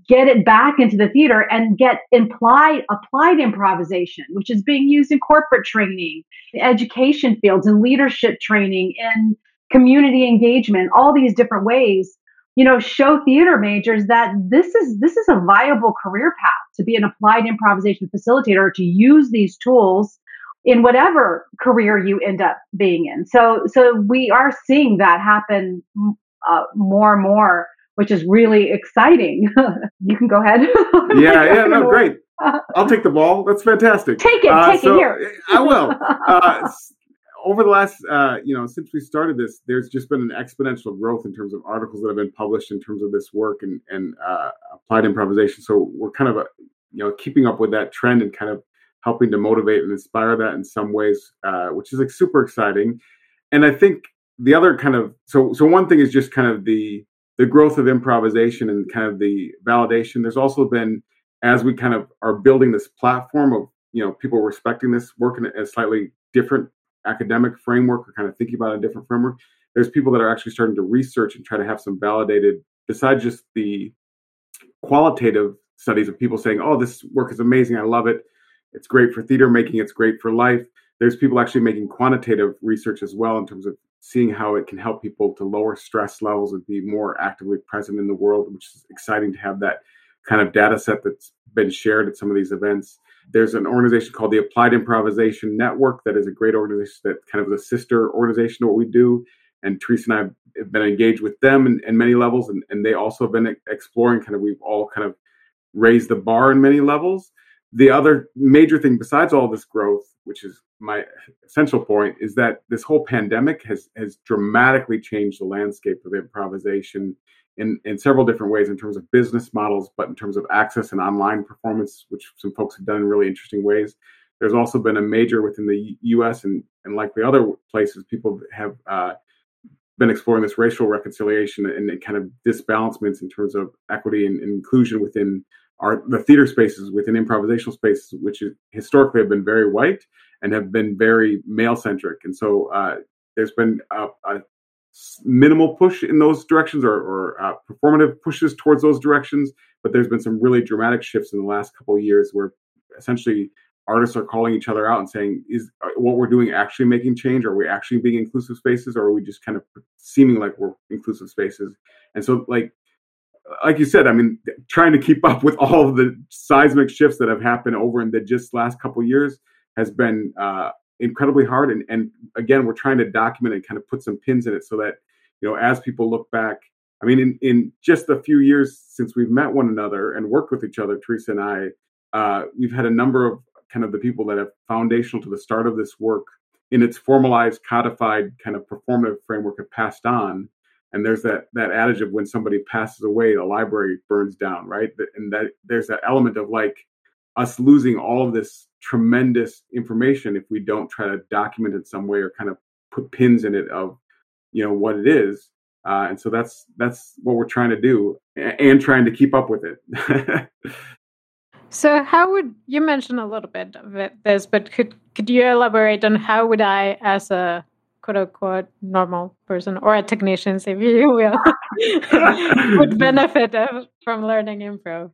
get it back into the theater and get implied, applied improvisation, which is being used in corporate training, education fields, and leadership training, and community engagement, all these different ways, you know, show theater majors that this is, this is a viable career path, to be an applied improvisation facilitator, to use these tools in whatever career you end up being in. So, so we are seeing that happen uh, more and more, which is really exciting. You can go ahead. yeah, yeah, no, great. I'll take the ball. That's fantastic. Take it, uh, take so it here. I will. Uh, over the last, uh, you know, since we started this, there's just been an exponential growth in terms of articles that have been published in terms of this work and, and uh, applied improvisation. So we're kind of, uh, you know, keeping up with that trend and kind of helping to motivate and inspire that in some ways, uh, which is like super exciting. And I think the other kind of, so so one thing is just kind of the, the growth of improvisation and kind of the validation. There's also been, as we kind of are building this platform of, you know, people respecting this work in a slightly different academic framework, or kind of thinking about a different framework, there's people that are actually starting to research and try to have some validated, besides just the qualitative studies of people saying, oh, this work is amazing, I love it, it's great for theater making, it's great for life. There's people actually making quantitative research as well in terms of seeing how it can help people to lower stress levels and be more actively present in the world, which is exciting to have that kind of data set that's been shared at some of these events. There's an organization called the Applied Improvisation Network that is a great organization that kind of is a sister organization to what we do. And Theresa and I have been engaged with them in, in many levels, and, and they also have been exploring kind of, we've all kind of raised the bar in many levels. The other major thing besides all this growth, which is my essential point, is that this whole pandemic has has dramatically changed the landscape of improvisation in, in several different ways in terms of business models, but in terms of access and online performance, which some folks have done in really interesting ways. There's also been a major within the U S and, and likely other places, people have uh, been exploring this racial reconciliation and, and kind of disbalancements in terms of equity and, and inclusion within our, the theater spaces, within improvisational spaces, which is, historically have been very white and have been very male-centric. And so uh, there's been a, a minimal push in those directions or, or uh, performative pushes towards those directions, but there's been some really dramatic shifts in the last couple of years where essentially artists are calling each other out and saying, is what we're doing actually making change? Are we actually being inclusive spaces, or are we just kind of seeming like we're inclusive spaces? And so like like you said, I mean, trying to keep up with all of the seismic shifts that have happened over in the just last couple of years has been uh incredibly hard. And, and again, we're trying to document and kind of put some pins in it so that, you know, as people look back, I mean, in, in just a few years since we've met one another and worked with each other, Theresa and I, uh, we've had a number of kind of the people that have foundational to the start of this work in its formalized, codified kind of performative framework have passed on. And there's that, that adage of when somebody passes away, the library burns down, right? And that there's that element of like us losing all of this tremendous information if we don't try to document in some way or kind of put pins in it of, you know, what it is. Uh, and so that's that's what we're trying to do and, and trying to keep up with it. So how would you mention a little bit of it, this, but could, could you elaborate on how would I, as a quote unquote normal person or a technician, if you will, would benefit of, from learning improv?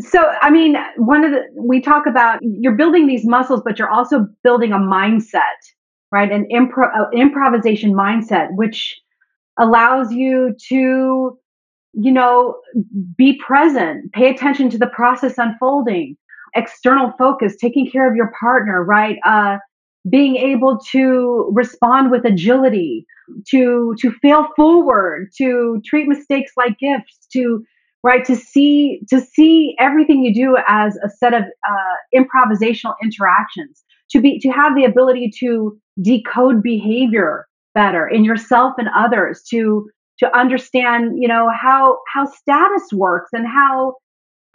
So, I mean, one of the, we talk about you're building these muscles, but you're also building a mindset, right? An impro, uh, improvisation mindset, which allows you to, you know, be present, pay attention to the process unfolding, external focus, taking care of your partner, right? Uh, being able to respond with agility, to, to fail forward, to treat mistakes like gifts, to, right, to see to see everything you do as a set of uh, improvisational interactions, to be to have the ability to decode behavior better in yourself and others, to to understand, you know, how how status works and how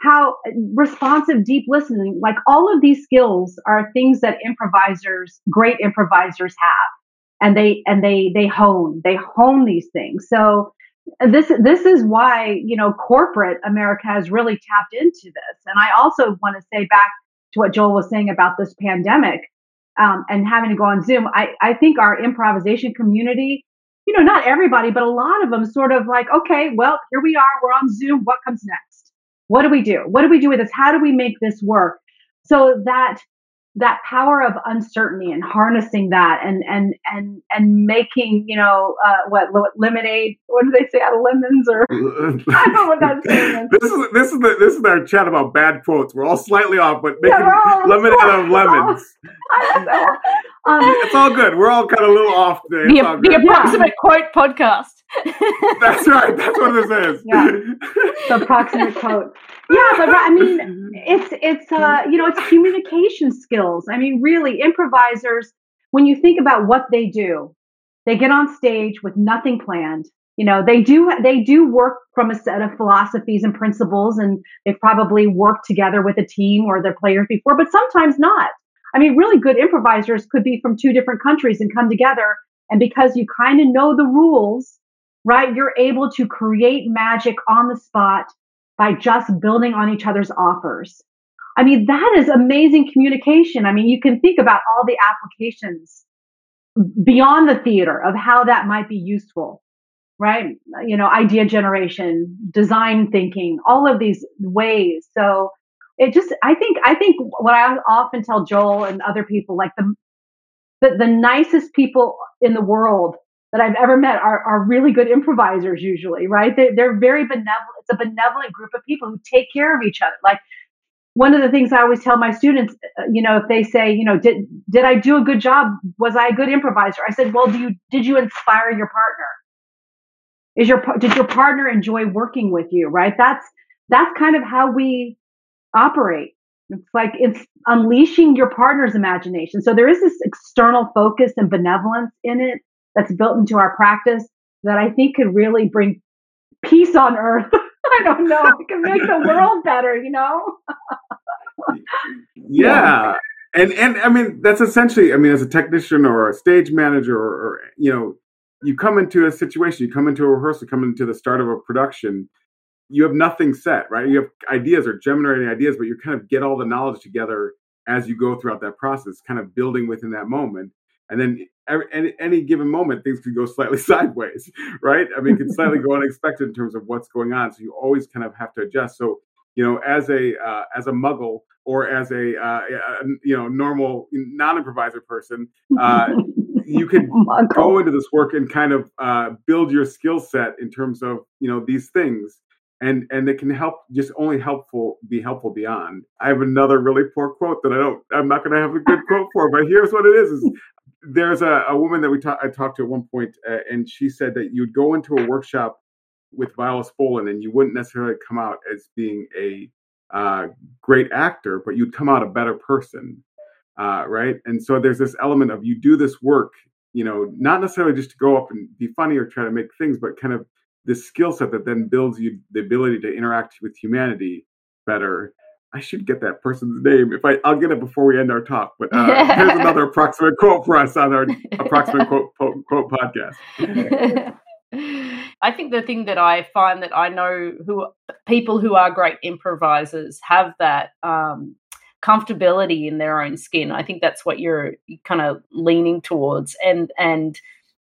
how responsive deep listening, like all of these skills are things that improvisers, great improvisers have, and they and they they hone they hone these things. So This this is why, you know, corporate America has really tapped into this. And I also want to say back to what Joel was saying about this pandemic um, and having to go on Zoom. I, I think our improvisation community, you know, not everybody, but a lot of them sort of like, okay, well, here we are. We're on Zoom. What comes next? What do we do? What do we do with this? How do we make this work? So that that power of uncertainty and harnessing that and, and, and, and making, you know, uh, what, lemonade, what do they say out of lemons or, I don't know what that saying is. This is, this is the, this is our chat about bad quotes. We're all slightly off, but making yeah, lemonade out of lemons. um, it's all good. We're all kind of a little off today. The, the approximate quote podcast. That's right. That's what this is. Yeah. The approximate quote. Yeah, but I mean, it's, it's uh, you know, it's communication skills. I mean, really, improvisers, when you think about what they do, they get on stage with nothing planned. You know, they do, they do work from a set of philosophies and principles, and they've probably worked together with a team or their players before, but sometimes not. I mean, really good improvisers could be from two different countries and come together, and because you kind of know the rules, right, you're able to create magic on the spot by just building on each other's offers. I mean, that is amazing communication. I mean, you can think about all the applications beyond the theater of how that might be useful, right? You know, idea generation, design thinking, all of these ways. So it just, I think, I think what I often tell Joel and other people, like the the, the nicest people in the world that I've ever met are, are really good improvisers usually, right? They're, they're very benevolent. It's a benevolent group of people who take care of each other. Like one of the things I always tell my students, you know, if they say, you know, did, did I do a good job? Was I a good improviser? I said, well, do you, did you inspire your partner? Is your, did your partner enjoy working with you? Right? That's, that's kind of how we operate. It's like, it's unleashing your partner's imagination. So there is this external focus and benevolence in it that's built into our practice that I think could really bring peace on earth. I don't know. It can make the world better, you know? Yeah. And, and I mean, that's essentially, I mean, as a technician or a stage manager or, or, you know, you come into a situation, you come into a rehearsal, come into the start of a production, you have nothing set, right? You have ideas or generating ideas, but you kind of get all the knowledge together as you go throughout that process, kind of building within that moment. And then every, any, any given moment, things could go slightly sideways, right? I mean, it could slightly go unexpected in terms of what's going on. So you always kind of have to adjust. So, you know, as a uh, as a muggle or as a, uh, a you know normal non-improviser person, uh, you can go into this work and kind of uh, build your skill set in terms of you know these things, and and it can help just only helpful be helpful beyond. I have another really poor quote that I don't I'm not going to have a good quote for, but here's what it is. is There's a, a woman that we ta- I talked to at one point, uh, and she said that you'd go into a workshop with Viola Spolin, and you wouldn't necessarily come out as being a uh, great actor, but you'd come out a better person, uh, right? And so there's this element of you do this work, you know, not necessarily just to go up and be funny or try to make things, but kind of this skill set that then builds you the ability to interact with humanity better. I should get that person's name. If I, I'll get it before we end our talk. But uh, here's another approximate quote for us on our approximate quote, quote quote podcast. I think the thing that I find that I know who people who are great improvisers have that um, comfortability in their own skin. I think that's what you're kind of leaning towards, and and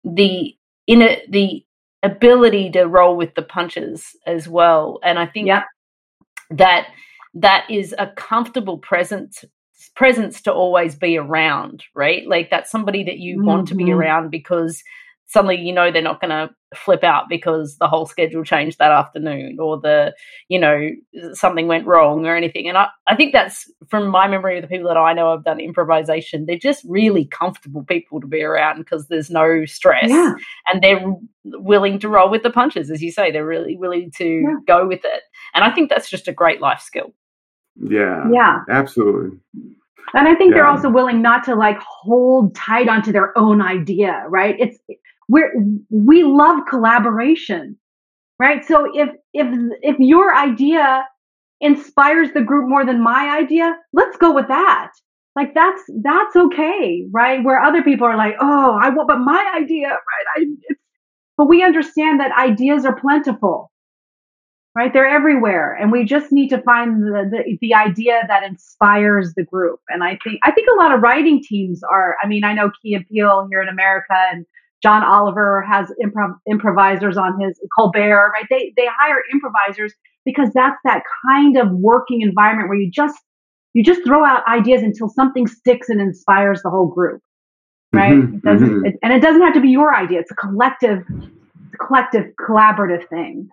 the inner the ability to roll with the punches as well. And I think yeah. that. that is a comfortable presence presence to always be around, right? Like that's somebody that you mm-hmm. want to be around because suddenly you know they're not going to flip out because the whole schedule changed that afternoon or the, you know, something went wrong or anything. And I, I think that's from my memory of the people that I know have done improvisation, they're just really comfortable people to be around because there's no stress yeah. and they're willing to roll with the punches. As you say, they're really willing to yeah. go with it. And I think that's just a great life skill. Yeah. Yeah. Absolutely. And I think yeah. they're also willing not to like hold tight onto their own idea, right? It's we we love collaboration, right? So if if if your idea inspires the group more than my idea, let's go with that. Like that's that's okay, right? Where other people are like, oh, I want, but my idea, right? I, it's, but we understand that ideas are plentiful. Right, they're everywhere, and we just need to find the, the the idea that inspires the group. And I think I think a lot of writing teams are. I mean, I know Key and Peele here in America, and John Oliver has improv improvisers on his Colbert. Right, they they hire improvisers because that's that kind of working environment where you just you just throw out ideas until something sticks and inspires the whole group. Right, mm-hmm, it doesn't, mm-hmm. it, and it doesn't have to be your idea. It's a collective, it's a collective, collaborative thing.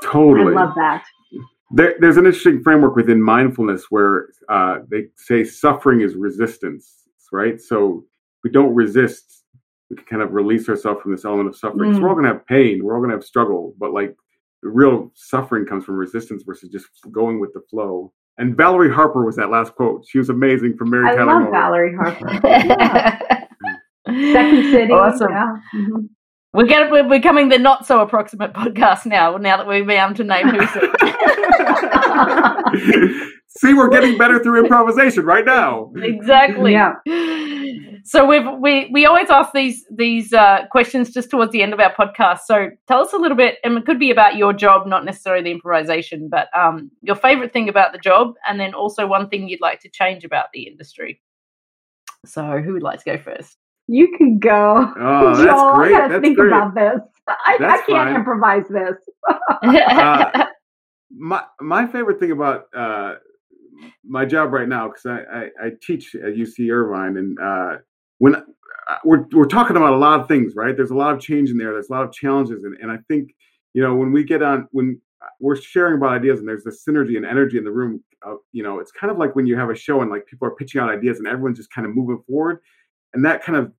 Totally. I love that. There, there's an interesting framework within mindfulness where uh, they say suffering is resistance, right? So if we don't resist, we can kind of release ourselves from this element of suffering. Mm. So we're all going to have pain. We're all going to have struggle. But like the real suffering comes from resistance versus just going with the flow. And Valerie Harper was that last quote. She was amazing from Mary I Tyler love Moore. Valerie Harper. yeah. Second City. Awesome. Yeah. Mm-hmm. We're, gonna, we're becoming the not-so-approximate podcast now, now that we've been able to name who's it. See, we're getting better through improvisation right now. Exactly. Yeah. So we've, we we always ask these, these uh, questions just towards the end of our podcast. So tell us a little bit, and it could be about your job, not necessarily the improvisation, but um, your favourite thing about the job and then also one thing you'd like to change about the industry. So who would like to go first? You can go. Oh, that's Joel, great. I got to think great. about this. I, I can't fine. improvise this. uh, my my favorite thing about uh, my job right now, because I, I, I teach at U C Irvine, and uh, when uh, we're we're talking about a lot of things, right? There's a lot of change in there. There's a lot of challenges, and and I think you know when we get on when we're sharing about ideas, and there's this synergy and energy in the room. Of, you know, it's kind of like when you have a show and like people are pitching out ideas, and everyone's just kind of moving forward, and that kind of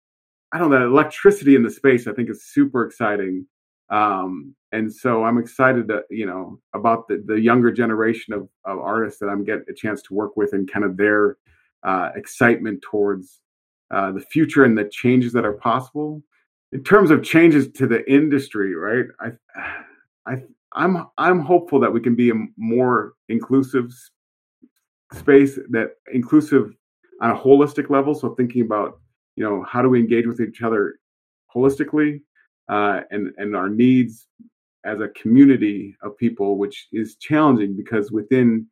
I don't know, electricity in the space, I think is super exciting. Um, and so I'm excited that, you know, about the, the younger generation of, of artists that I'm getting a chance to work with and kind of their uh, excitement towards uh, the future and the changes that are possible. In terms of changes to the industry, right? I, I, I'm I'm hopeful that we can be a more inclusive space, that inclusive on a holistic level. So thinking about, you know, how do we engage with each other holistically, uh, and and our needs as a community of people, which is challenging because within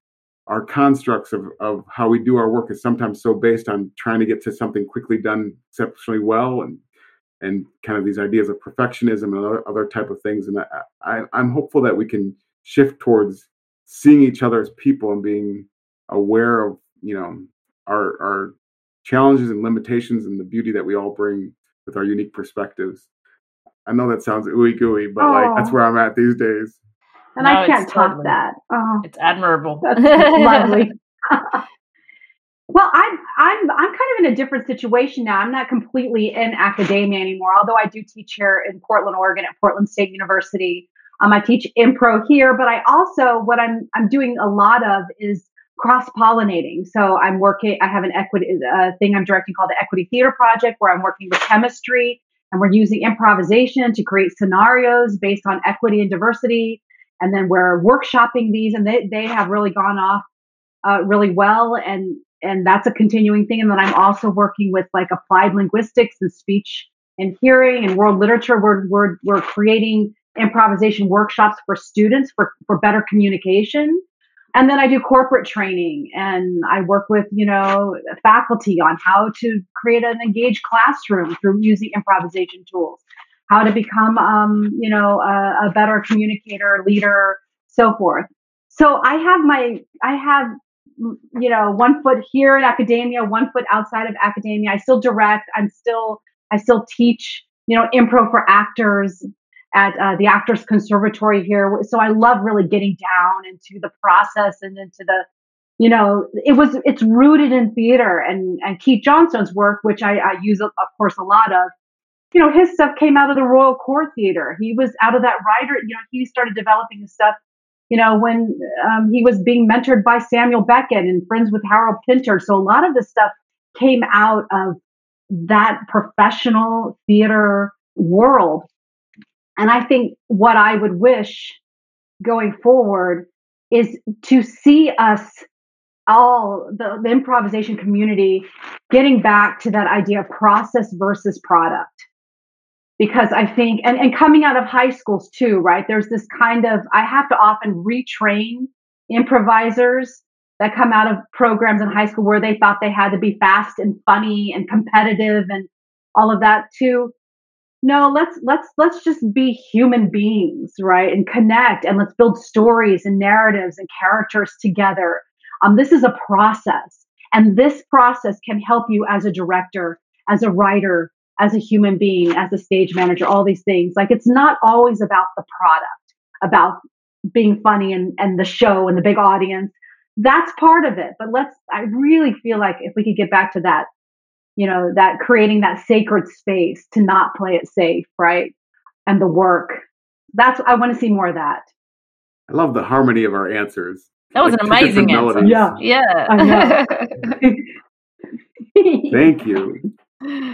our constructs of, of how we do our work is sometimes so based on trying to get to something quickly done exceptionally well, and and kind of these ideas of perfectionism and other, other type of things. And I, I, I'm hopeful that we can shift towards seeing each other as people and being aware of, you know, our, our challenges and limitations and the beauty that we all bring with our unique perspectives. I know that sounds ooey gooey, but oh. like that's where I'm at these days. And no, I can't top that. Oh, it's admirable. That's lovely. Well, I'm I'm I'm kind of in a different situation now. I'm not completely in academia anymore, although I do teach here in Portland, Oregon, at Portland State University. Um, I teach Impro here, but I also what I'm I'm doing a lot of is cross-pollinating. So I'm working. I have an equity uh, thing I'm directing called the Equity Theater Project, where I'm working with chemistry, and we're using improvisation to create scenarios based on equity and diversity. And then we're workshopping these, and they they have really gone off uh, really well, and. And that's a continuing thing. And then I'm also working with like applied linguistics and speech and hearing and world literature. We're, we're, we're creating improvisation workshops for students for, for better communication. And then I do corporate training, and I work with, you know, faculty on how to create an engaged classroom through using improvisation tools, how to become, um, you know, a, a better communicator, leader, so forth. So I have my, I have, you know, one foot here in academia, one foot outside of academia. I still direct. I'm still, I still teach, you know, Impro for Actors at uh, the Actors Conservatory here. So I love really getting down into the process and into the, you know, it was, it's rooted in theater and, and Keith Johnstone's work, which I, I use, of course, a lot of, you know, his stuff came out of the Royal Court Theater. He was out of that writer, you know, he started developing his stuff you know, when um, he was being mentored by Samuel Beckett and friends with Harold Pinter. So a lot of the stuff came out of that professional theater world. And I think what I would wish going forward is to see us all, the, the improvisation community, getting back to that idea of process versus product. Because I think, and, and coming out of high schools too, right? There's this kind of, I have to often retrain improvisers that come out of programs in high school where they thought they had to be fast and funny and competitive and all of that too. No, let's, let's, let's just be human beings, right? And connect, and let's build stories and narratives and characters together. Um, this is a process, and this process can help you as a director, as a writer, as a human being, as a stage manager, all these things. Like, it's not always about the product, about being funny and, and the show and the big audience. That's part of it. But let's, I really feel like if we could get back to that, you know, that creating that sacred space to not play it safe, right? And the work. That's, I want to see more of that. I love the harmony of our answers. That was like an amazing answer. Yeah. Yeah. I know. Thank you.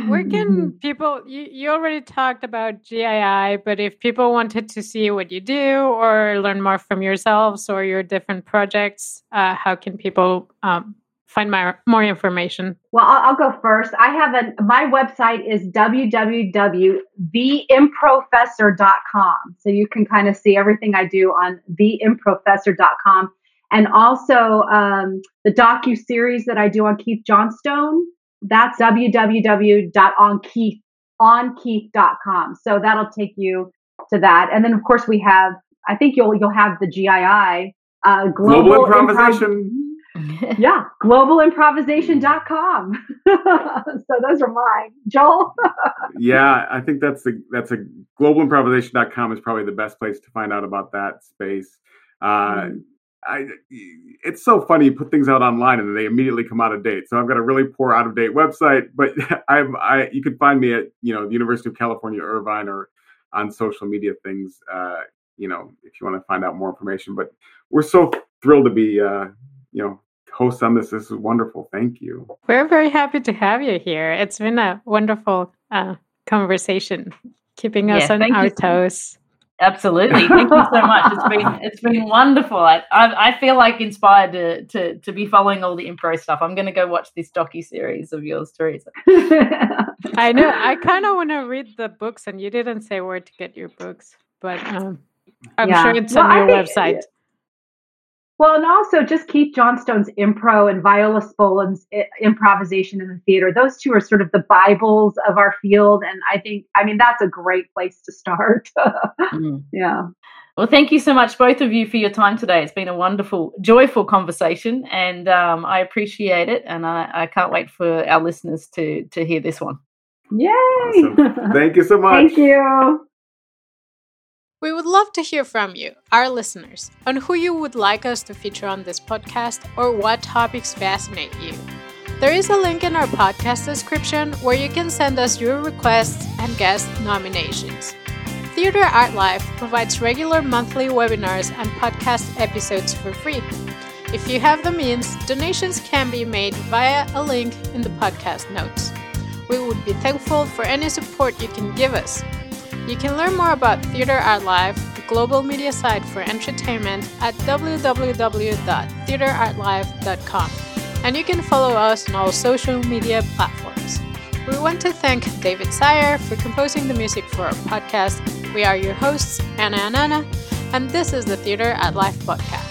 Where can people, you, you already talked about G I I, but if people wanted to see what you do or learn more from yourselves or your different projects, uh, how can people um, find my, more information? Well, I'll, I'll go first. I have a, my website is w w w dot the improfessor dot com. So you can kind of see everything I do on the improfessor dot com. And also um, the docu-series that I do on Keith Johnstone. That's w w w dot on keith dot com. So that'll take you to that. And then, of course, we have, I think you'll you'll have the G I I. Uh, Global, Global Improvisation. Improv- yeah, global improvisation dot com. So those are mine. Joel? Yeah, I think that's the, that's a, global improvisation dot com is probably the best place to find out about that space. Uh, mm-hmm. I, it's so funny, you put things out online and they immediately come out of date. So I've got a really poor out of date website, but I'm, I, you can find me at, you know, the University of California, Irvine, or on social media things, uh, you know, if you want to find out more information. But we're so thrilled to be, uh, you know, hosts on this. This is wonderful. Thank you. We're very happy to have you here. It's been a wonderful uh, conversation, keeping us yeah, on our toes. Absolutely. Thank you so much. It's been it's been wonderful. I I, I feel like inspired to, to to be following all the Impro stuff. I'm going to go watch this docu-series of yours, Theresa. I know. I kind of want to read the books, and you didn't say where to get your books, but um, I'm yeah. sure it's well, on your I website. Think, well, and also just Keith Johnstone's Impro and Viola Spolin's I- Improvisation in the Theatre. Those two are sort of the Bibles of our field. And I think, I mean, that's a great place to start. mm. Yeah. Well, thank you so much, both of you, for your time today. It's been a wonderful, joyful conversation, and um, I appreciate it. And I, I can't wait for our listeners to, to hear this one. Yay! Awesome. Thank you so much. Thank you. We would love to hear from you, our listeners, on who you would like us to feature on this podcast or what topics fascinate you. There is a link in our podcast description where you can send us your requests and guest nominations. Theatre Art Life provides regular monthly webinars and podcast episodes for free. If you have the means, donations can be made via a link in the podcast notes. We would be thankful for any support you can give us. You can learn more about Theatre Art Life, the global media site for entertainment, at w w w dot theatre art life dot com. And you can follow us on all social media platforms. We want to thank David Sire for composing the music for our podcast. We are your hosts, Anna and Anna, and this is the Theatre Art Life podcast.